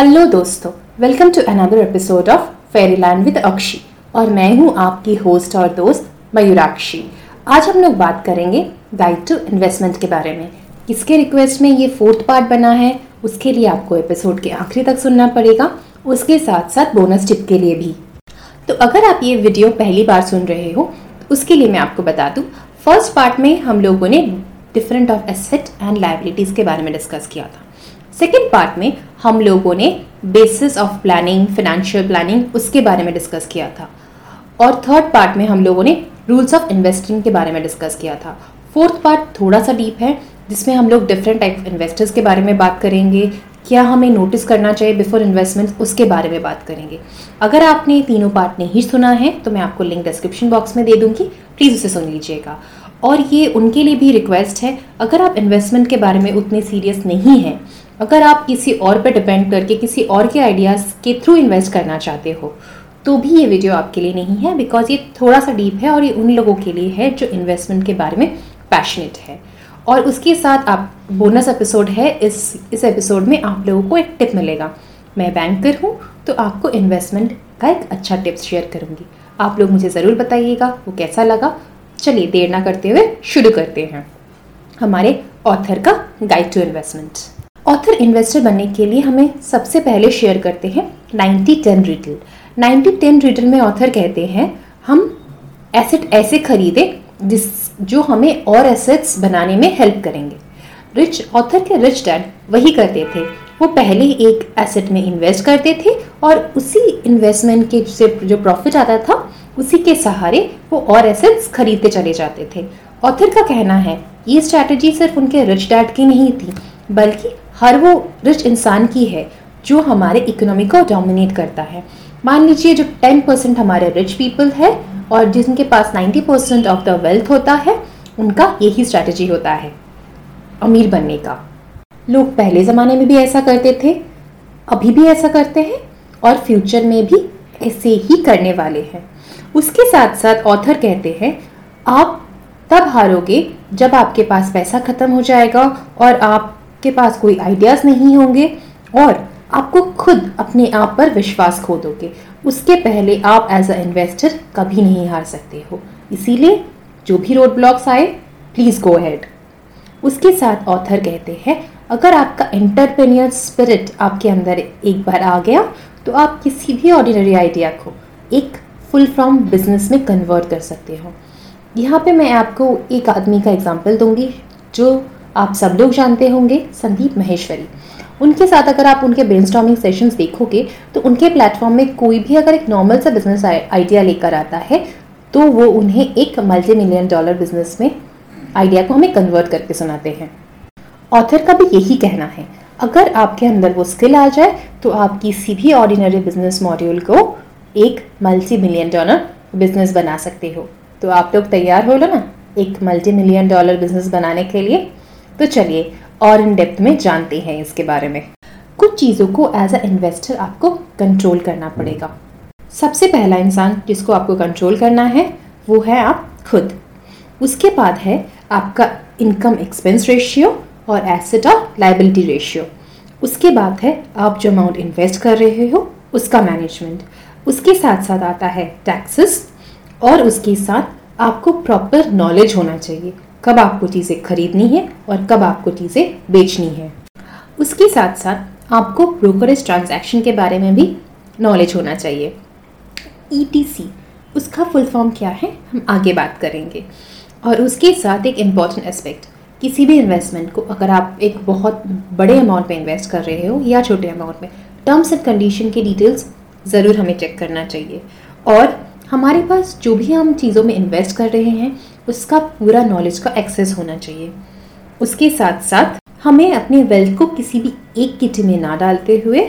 Hello दोस्तों, welcome to another episode of Fairyland with Akshi और मैं हूं आपकी होस्ट और दोस्त मयूराक्षी। आज हम लोग बात करेंगे गाइड टू इन्वेस्टमेंट के बारे में। इसके रिक्वेस्ट में ये 4th पार्ट बना है, उसके लिए आपको एपिसोड के आखिरी तक सुनना पड़ेगा, उसके साथ साथ बोनस टिप के लिए भी। तो अगर आप ये वीडियो पहली बार सुन रहे हो तो उसके लिए मैं आपको बता दूं, फर्स्ट पार्ट में हम लोगों ने different of asset and liabilities के बारे में डिस्कस किया था। सेकेंड पार्ट में हम लोगों ने basis of planning, financial planning, उसके बारे में डिस्कस किया था। और थर्ड पार्ट में हम लोगों ने रूल्स ऑफ इन्वेस्टिंग के बारे में डिस्कस किया था। फोर्थ पार्ट थोड़ा सा डीप है, जिसमें हम लोग डिफरेंट टाइप ऑफ इन्वेस्टर्स के बारे में बात करेंगे, क्या हमें नोटिस करना चाहिए बिफोर इन्वेस्टमेंट, उसके बारे में बात करेंगे। अगर आपने तीनों पार्ट नहीं सुना है तो मैं आपको लिंक डिस्क्रिप्शन बॉक्स में दे दूँगी, प्लीज़ उसे सुन लीजिएगा। और ये उनके लिए भी रिक्वेस्ट है, अगर आप इन्वेस्टमेंट के बारे में उतने सीरियस नहीं हैं, अगर आप किसी और पर डिपेंड करके किसी और के आइडियाज़ के थ्रू इन्वेस्ट करना चाहते हो तो भी ये वीडियो आपके लिए नहीं है, बिकॉज ये थोड़ा सा डीप है और ये उन लोगों के लिए है जो इन्वेस्टमेंट के बारे में पैशनेट है। और उसके साथ आप बोनस एपिसोड है, इस एपिसोड में आप लोगों को एक टिप मिलेगा। मैं बैंकर हूँ तो आपको इन्वेस्टमेंट का एक अच्छा टिप्स शेयर करूँगी, आप लोग मुझे ज़रूर बताइएगा वो कैसा लगा। चलिए देर ना करते हुए शुरू करते हैं हमारे ऑथर का guide to investment. Author investor बनने के लिए हमें सबसे पहले शेयर करते हैं 90-10 रिडल। 90-10 रिडल में ऑथर कहते हैं हम एसेट ऐसे खरीदें जो हमें और एसेट्स बनाने में हेल्प करेंगे। ऑथर के रिच डैड वही करते थे, वो पहले एक एसेट में इन्वेस्ट करते थे और उसी इन्वेस्टमेंट के से जो प्रॉफिट आता था उसी के सहारे वो और एसेट्स खरीदते चले जाते थे। ऑथर का कहना है ये स्ट्रैटेजी सिर्फ उनके रिच डैड की नहीं थी, बल्कि हर वो रिच इंसान की है जो हमारे इकोनॉमी को डोमिनेट करता है। मान लीजिए जो 10% हमारे रिच पीपल है और जिनके पास 90% ऑफ द वेल्थ होता है, उनका यही स्ट्रैटेजी होता है अमीर बनने का। लोग पहले ज़माने में भी ऐसा करते थे, अभी भी ऐसा करते हैं और फ्यूचर में भी ऐसे ही करने वाले हैं। उसके साथ साथ ऑथर कहते हैं आप तब हारोगे जब आपके पास पैसा ख़त्म हो जाएगा और आपके पास कोई आइडियाज़ नहीं होंगे और आपको खुद अपने आप पर विश्वास खो दोगे। उसके पहले आप एज अ इन्वेस्टर कभी नहीं हार सकते हो, इसीलिए जो भी रोड ब्लॉक्स आए प्लीज़ गो अहेड। उसके साथ ऑथर कहते हैं अगर आपका एंटरप्रेन्योर स्पिरिट आपके अंदर एक बार आ गया तो आप किसी भी ऑर्डिनरी आइडिया को एक फुल फ्रॉम बिजनेस में कन्वर्ट कर सकते हो। यहाँ पे मैं आपको एक आदमी का एग्जांपल दूंगी जो आप सब लोग जानते होंगे, संदीप महेश्वरी। उनके साथ अगर आप उनके ब्रेनस्टॉर्मिंग सेशंस देखोगे तो उनके प्लेटफॉर्म में कोई भी अगर एक नॉर्मल सा बिजनेस आइडिया लेकर आता है तो वो उन्हें एक multi-million dollar बिजनेस में आइडिया को हमें कन्वर्ट करके सुनाते हैं। ऑथर का भी यही कहना है अगर आपके अंदर वो स्किल आ जाए तो आप किसी भी ऑर्डिनरी बिजनेस मॉड्यूल को एक multi-million dollar बिजनेस बना सकते हो। तो आप लोग तैयार हो लो ना एक multi-million dollar बिजनेस बनाने के लिए। तो चलिए और इन डेप्थ में जानते हैं इसके बारे में। कुछ चीज़ों को एज अ इन्वेस्टर आपको कंट्रोल करना पड़ेगा। सबसे पहला इंसान जिसको आपको कंट्रोल करना है वो है आप खुद। उसके बाद है आपका इनकम एक्सपेंस रेशियो और एसेट और लायबिलिटी रेशियो। उसके बाद है आप जो अमाउंट इन्वेस्ट कर रहे हो उसका मैनेजमेंट। उसके साथ साथ आता है टैक्सेस और उसके साथ आपको प्रॉपर नॉलेज होना चाहिए कब आपको चीज़ें खरीदनी है और कब आपको चीज़ें बेचनी है। उसके साथ साथ आपको ब्रोकरेज ट्रांजैक्शन के बारे में भी नॉलेज होना चाहिए। ETC उसका फुल फॉर्म क्या है हम आगे बात करेंगे। और उसके साथ एक इम्पॉर्टेंट एस्पेक्ट, किसी भी इन्वेस्टमेंट को अगर आप एक बहुत बड़े अमाउंट में इन्वेस्ट कर रहे हो या छोटे अमाउंट में, टर्म्स एंड कंडीशन की डिटेल्स ज़रूर हमें चेक करना चाहिए और हमारे पास जो भी हम चीज़ों में इन्वेस्ट कर रहे हैं उसका पूरा नॉलेज का एक्सेस होना चाहिए। उसके साथ साथ हमें अपने वेल्थ को किसी भी एक किटी में ना डालते हुए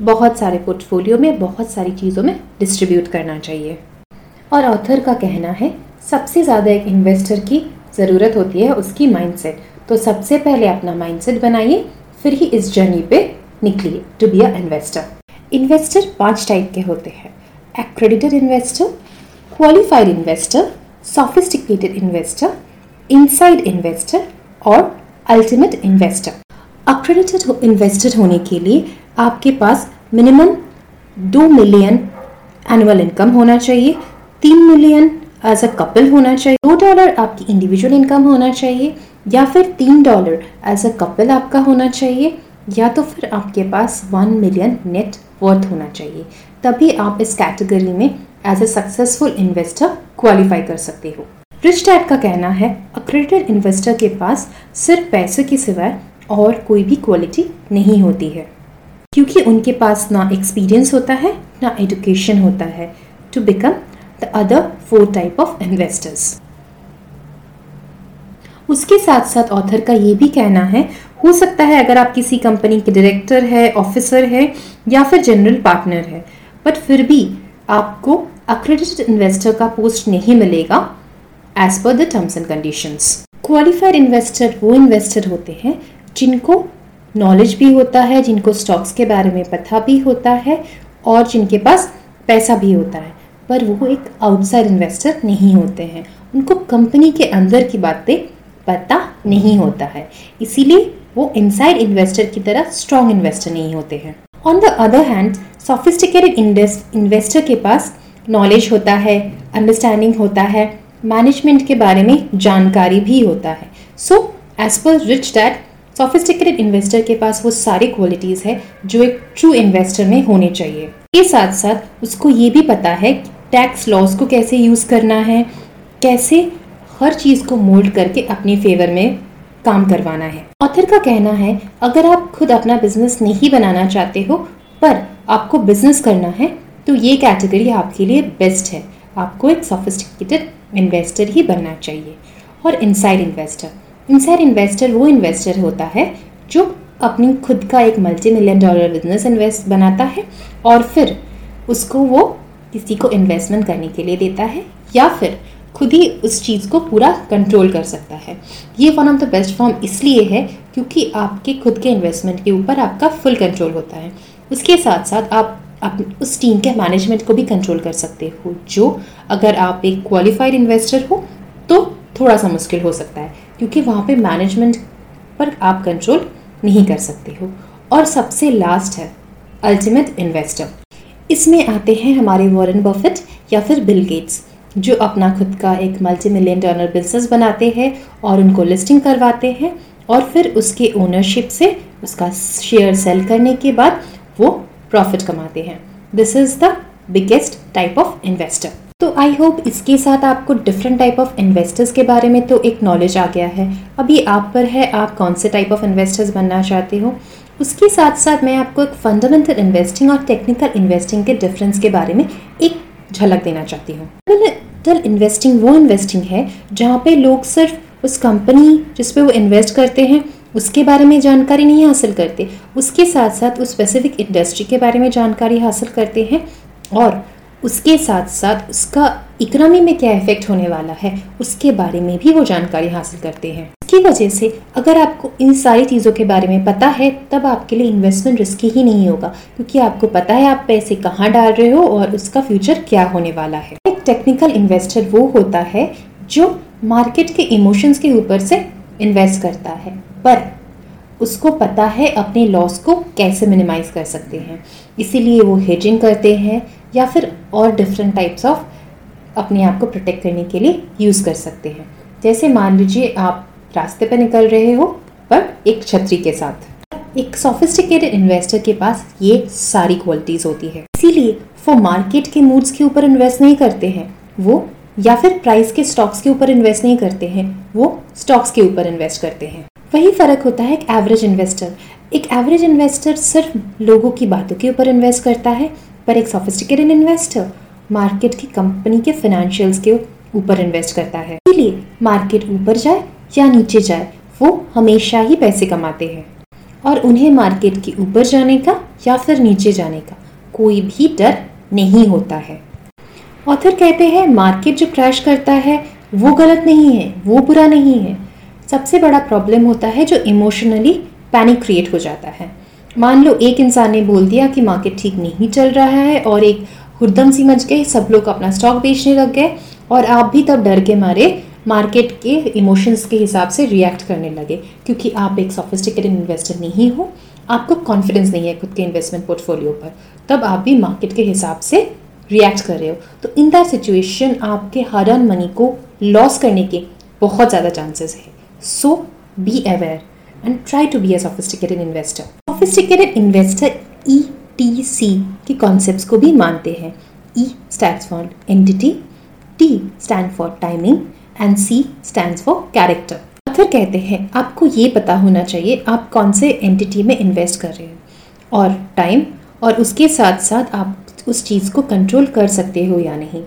बहुत सारे पोर्टफोलियो में, बहुत सारी चीज़ों में डिस्ट्रीब्यूट करना चाहिए। और ऑथर का कहना है सबसे ज़्यादा एक इन्वेस्टर की ज़रूरत होती है उसकी माइंडसेट। तो सबसे पहले अपना माइंडसेट बनाइए, फिर ही इस जर्नी पे निकलिए to be a investor. Investor 5 type के होते हैं, accredited investor, qualified investor, sophisticated investor, inside investor और अल्टीमेट इन्वेस्टर। एक्रेडिटेड इन्वेस्टर होने के लिए आपके पास मिनिमम 2 मिलियन एनुअल इनकम होना चाहिए, 3 मिलियन एज अ कपल होना चाहिए, $2 आपकी इंडिविजुअल इनकम होना चाहिए, या फिर $3 एज अ कपल आपका होना चाहिए, या तो फिर आपके पास 1 मिलियन नेट वर्थ होना चाहिए। तभी आप इस कैटेगरी में as a successful investor qualify कर सकते हो। रिच डैड का कहना है अक्रेडिटेड इन्वेस्टर के पास सिर्फ पैसे के सिवाय और कोई भी क्वालिटी नहीं होती है, क्योंकि उनके पास ना एक्सपीरियंस होता है ना एजुकेशन होता है to become the other 4 type of investors. उसके साथ साथ ऑथर का ये भी कहना है, हो सकता है अगर आप किसी कंपनी के डायरेक्टर है, ऑफिसर है, या फिर जनरल पार्टनर है, बट फिर भी आपको अक्रेडिटेड इन्वेस्टर का पोस्ट नहीं मिलेगा as per the terms and conditions. Qualified investor वो इन्वेस्टर होते हैं जिनको नॉलेज भी होता है, जिनको स्टॉक्स के बारे में पता भी होता है, और जिनके पास पैसा भी होता है, पर वो एक आउटसाइड इन्वेस्टर नहीं होते हैं। उनको कंपनी के अंदर की बातें पता नहीं होता है, इसीलिए वो इनसाइड इन्वेस्टर की तरह स्ट्रॉन्ग इन्वेस्टर नहीं होते हैं। On the other hand sophisticated investor के पास नॉलेज होता है, अंडरस्टैंडिंग होता है, मैनेजमेंट के बारे में जानकारी भी होता है। So as per rich dad sophisticated investor के पास वो सारी क्वालिटीज़ है जो एक ट्रू इन्वेस्टर में होने चाहिए। के साथ साथ उसको ये भी पता है कि टैक्स लॉज को कैसे यूज़ करना है, कैसे हर चीज़ को मोल्ड करके अपने फेवर में काम करवाना है। ऑथर का कहना है अगर आप खुद अपना बिजनेस नहीं बनाना चाहते हो पर आपको बिजनेस करना है तो ये कैटेगरी आपके लिए बेस्ट है। आपको एक सोफिस्टिकेटेड इन्वेस्टर ही बनना चाहिए। और इनसाइड इन्वेस्टर, इनसाइड इन्वेस्टर वो इन्वेस्टर होता है जो अपनी खुद का एक $multi-million बिजनेस इन्वेस्ट बनाता है और फिर उसको वो किसी को इन्वेस्टमेंट करने के लिए देता है, या फिर खुद ही उस चीज़ को पूरा कंट्रोल कर सकता है। ये one of the best form इसलिए है क्योंकि आपके खुद के इन्वेस्टमेंट के ऊपर आपका फुल कंट्रोल होता है। उसके साथ साथ आप उस टीम के मैनेजमेंट को भी कंट्रोल कर सकते हो, जो अगर आप एक क्वालिफाइड इन्वेस्टर हो तो थोड़ा सा मुश्किल हो सकता है, क्योंकि वहाँ पे मैनेजमेंट पर आप कंट्रोल नहीं कर सकते हो। और सबसे लास्ट है अल्टीमेट इन्वेस्टर। इसमें आते हैं हमारे वॉरेन बफेट या फिर बिल गेट्स, जो अपना खुद का एक $multi-million बिजनेस बनाते हैं और उनको लिस्टिंग करवाते हैं, और फिर उसके ओनरशिप से उसका शेयर सेल करने के बाद वो प्रॉफिट कमाते हैं। This is the biggest type of investor. तो आई होप इसके साथ आपको डिफरेंट टाइप ऑफ इन्वेस्टर्स के बारे में तो एक नॉलेज आ गया है। अभी आप पर है आप कौन से टाइप ऑफ इन्वेस्टर्स बनना चाहते हो। उसके साथ साथ मैं आपको एक फंडामेंटल इन्वेस्टिंग और टेक्निकल इन्वेस्टिंग के डिफरेंस के बारे में एक झलक देना चाहती हूँ। फंडामेंटल इन्वेस्टिंग वो इन्वेस्टिंग है जहाँ पे लोग सिर्फ उस कंपनी जिस पे वो इन्वेस्ट करते हैं उसके बारे में जानकारी नहीं हासिल करते, उसके साथ साथ उस स्पेसिफिक इंडस्ट्री के बारे में जानकारी हासिल करते हैं, और उसके साथ साथ उसका इकोनॉमी में क्या इफेक्ट होने वाला है उसके बारे में भी वो जानकारी हासिल करते हैं। इसकी वजह से अगर आपको इन सारी चीज़ों के बारे में पता है तब आपके लिए इन्वेस्टमेंट रिस्की ही नहीं होगा, क्योंकि आपको पता है आप पैसे कहाँ डाल रहे हो और उसका फ्यूचर क्या होने वाला है। एक टेक्निकल इन्वेस्टर वो होता है जो मार्केट के इमोशंस के ऊपर से इन्वेस्ट करता है, पर उसको पता है अपने लॉस को कैसे मिनिमाइज़ कर सकते हैं, इसीलिए वो हेजिंग करते हैं या फिर और डिफरेंट टाइप्स ऑफ अपने आप को प्रोटेक्ट करने के लिए यूज़ कर सकते हैं। जैसे मान लीजिए आप रास्ते पर निकल रहे हो पर एक छतरी के साथ। एक सोफिस्टिकेटेड इन्वेस्टर के पास ये सारी क्वालिटीज़ होती है, इसीलिए वो मार्केट के मूड्स के ऊपर इन्वेस्ट नहीं करते हैं, वो या फिर प्राइस के स्टॉक्स के ऊपर इन्वेस्ट नहीं करते हैं, वो स्टॉक्स के ऊपर इन्वेस्ट करते हैं। वही फ़र्क होता है एक एवरेज इन्वेस्टर। एक एवरेज इन्वेस्टर सिर्फ लोगों की बातों के ऊपर इन्वेस्ट करता है, पर एक सोफिस्टिकेटेड इन्वेस्टर मार्केट की कंपनी के फाइनेंशियल्स के ऊपर इन्वेस्ट करता है। इसीलिए मार्केट ऊपर जाए या नीचे जाए वो हमेशा ही पैसे कमाते हैं, और उन्हें मार्केट के ऊपर जाने का या फिर नीचे जाने का कोई भी डर नहीं होता है। ऑथर कहते हैं मार्केट जो क्रैश करता है वो गलत नहीं है, वो बुरा नहीं है। सबसे बड़ा प्रॉब्लम होता है जो इमोशनली पैनिक क्रिएट हो जाता है। मान लो एक इंसान ने बोल दिया कि मार्केट ठीक नहीं चल रहा है और एक हुर्दम सी मच गई, सब लोग अपना स्टॉक बेचने लग गए, और आप भी तब डर के मारे मार्केट के इमोशंस के हिसाब से रिएक्ट करने लगे, क्योंकि आप एक सोफिस्टिकेटेड इन्वेस्टर नहीं हो आपको कॉन्फिडेंस नहीं है खुद के इन्वेस्टमेंट पोर्टफोलियो पर, तब आप भी मार्केट के हिसाब से रिएक्ट कर रहे हो, तो इन दैट सिचुएशन आपके हार्ड अर्न मनी को लॉस करने के बहुत ज़्यादा चांसेस है. So be aware and try to be a sophisticated investor. Sophisticated investor ETC के कॉन्सेप्ट्स को भी मानते हैं. E stands for entity, T stands for timing and C stands for character. Author कहते हैं आपको ये पता होना चाहिए आप कौन से एंटिटी में इन्वेस्ट कर रहे हैं और टाइम, और उसके साथ साथ आप उस चीज़ को कंट्रोल कर सकते हो या नहीं.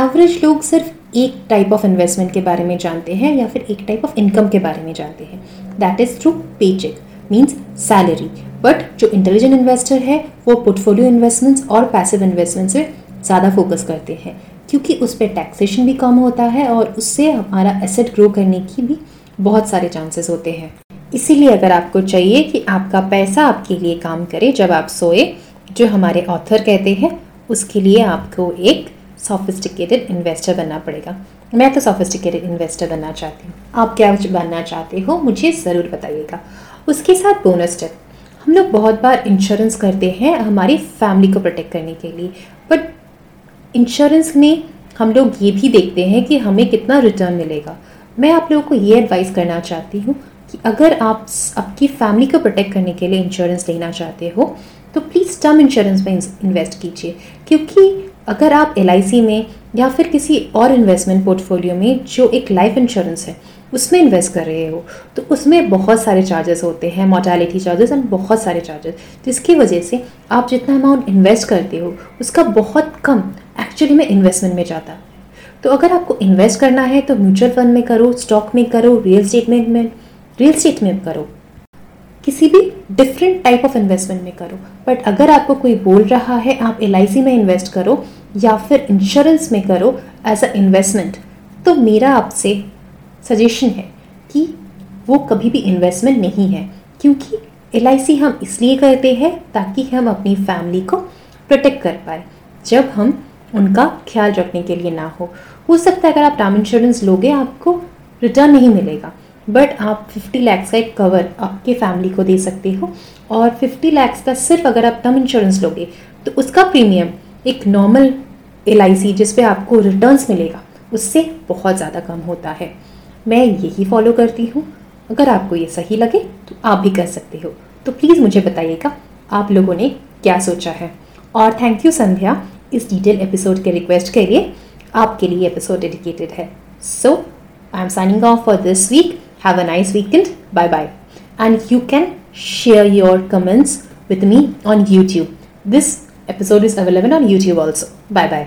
एवरेज लोग सिर्फ एक टाइप ऑफ इन्वेस्टमेंट के बारे में जानते हैं या फिर एक टाइप ऑफ इनकम के बारे में जानते हैं, that is through pay check means salary. But जो इंटेलिजेंट इन्वेस्टर है वो पोर्टफोलियो इन्वेस्टमेंट्स और पैसिव इन्वेस्टमेंट से ज़्यादा फोकस करते हैं, क्योंकि उस पर टैक्सेशन भी कम होता है और उससे हमारा एसेट ग्रो करने की भी बहुत सारे चांसेस होते हैं. इसीलिए अगर आपको चाहिए कि आपका पैसा आपके लिए काम करे जब आप सोए, जो हमारे ऑथर कहते हैं, उसके लिए आपको एक सोफिस्टिकेटेड इन्वेस्टर बनना पड़ेगा. मैं तो सोफिस्टिकेटेड इन्वेस्टर बनना चाहती हूँ. आप क्या बनना चाहते हो मुझे ज़रूर बताइएगा. उसके साथ बोनस टिप, हम लोग बहुत बार इंश्योरेंस करते हैं हमारी फैमिली को प्रोटेक्ट करने के लिए, बट इंश्योरेंस में हम लोग ये भी देखते हैं कि हमें कितना रिटर्न मिलेगा. मैं आप लोगों को ये एडवाइस करना चाहती हूँ कि अगर आप आपकी फैमिली को प्रोटेक्ट करने के लिए इंश्योरेंस लेना चाहते हो तो प्लीज़ टर्म इंश्योरेंस में इन्वेस्ट कीजिए, क्योंकि अगर आप LIC में या फिर किसी और इन्वेस्टमेंट पोर्टफोलियो में जो एक लाइफ इंश्योरेंस है उसमें इन्वेस्ट कर रहे हो तो उसमें बहुत सारे चार्जेस होते हैं, मोर्टालिटी चार्जेस एंड बहुत सारे चार्जेस, जिसकी वजह से आप जितना अमाउंट इन्वेस्ट करते हो उसका बहुत कम एक्चुअली में इन्वेस्टमेंट में जाता है. तो अगर आपको इन्वेस्ट करना है तो म्यूचुअल फंड में करो, स्टॉक में करो, रियल स्टेट में करो, किसी भी डिफरेंट टाइप ऑफ इन्वेस्टमेंट में करो. बट अगर आपको कोई बोल रहा है आप LIC में इन्वेस्ट करो या फिर इंश्योरेंस में करो एज अ इन्वेस्टमेंट, तो मेरा आपसे सजेशन है कि वो कभी भी इन्वेस्टमेंट नहीं है, क्योंकि LIC हम इसलिए करते हैं ताकि हम अपनी फैमिली को प्रोटेक्ट कर पाए जब हम उनका ख्याल रखने के लिए ना हो सकता है अगर आप टर्म इंश्योरेंस लोगे आपको रिटर्न नहीं मिलेगा, बट आप 50 लाख का एक कवर आपके फैमिली को दे सकते हो. और 50 लाख का सिर्फ अगर आप टर्म इंश्योरेंस लोगे तो उसका प्रीमियम एक नॉर्मल LIC जिस पे आपको रिटर्न्स मिलेगा उससे बहुत ज़्यादा कम होता है. मैं यही फॉलो करती हूँ. अगर आपको ये सही लगे तो आप भी कर सकते हो. तो प्लीज़ मुझे बताइएगा आप लोगों ने क्या सोचा है. और थैंक यू संध्या इस डिटेल एपिसोड के रिक्वेस्ट के लिए. आपके लिए एपिसोड डेडिकेटेड है. So I am signing off for this week. Have a nice weekend. Bye-bye. And you can share your comments with me on YouTube. This episode is available on YouTube also. Bye-bye.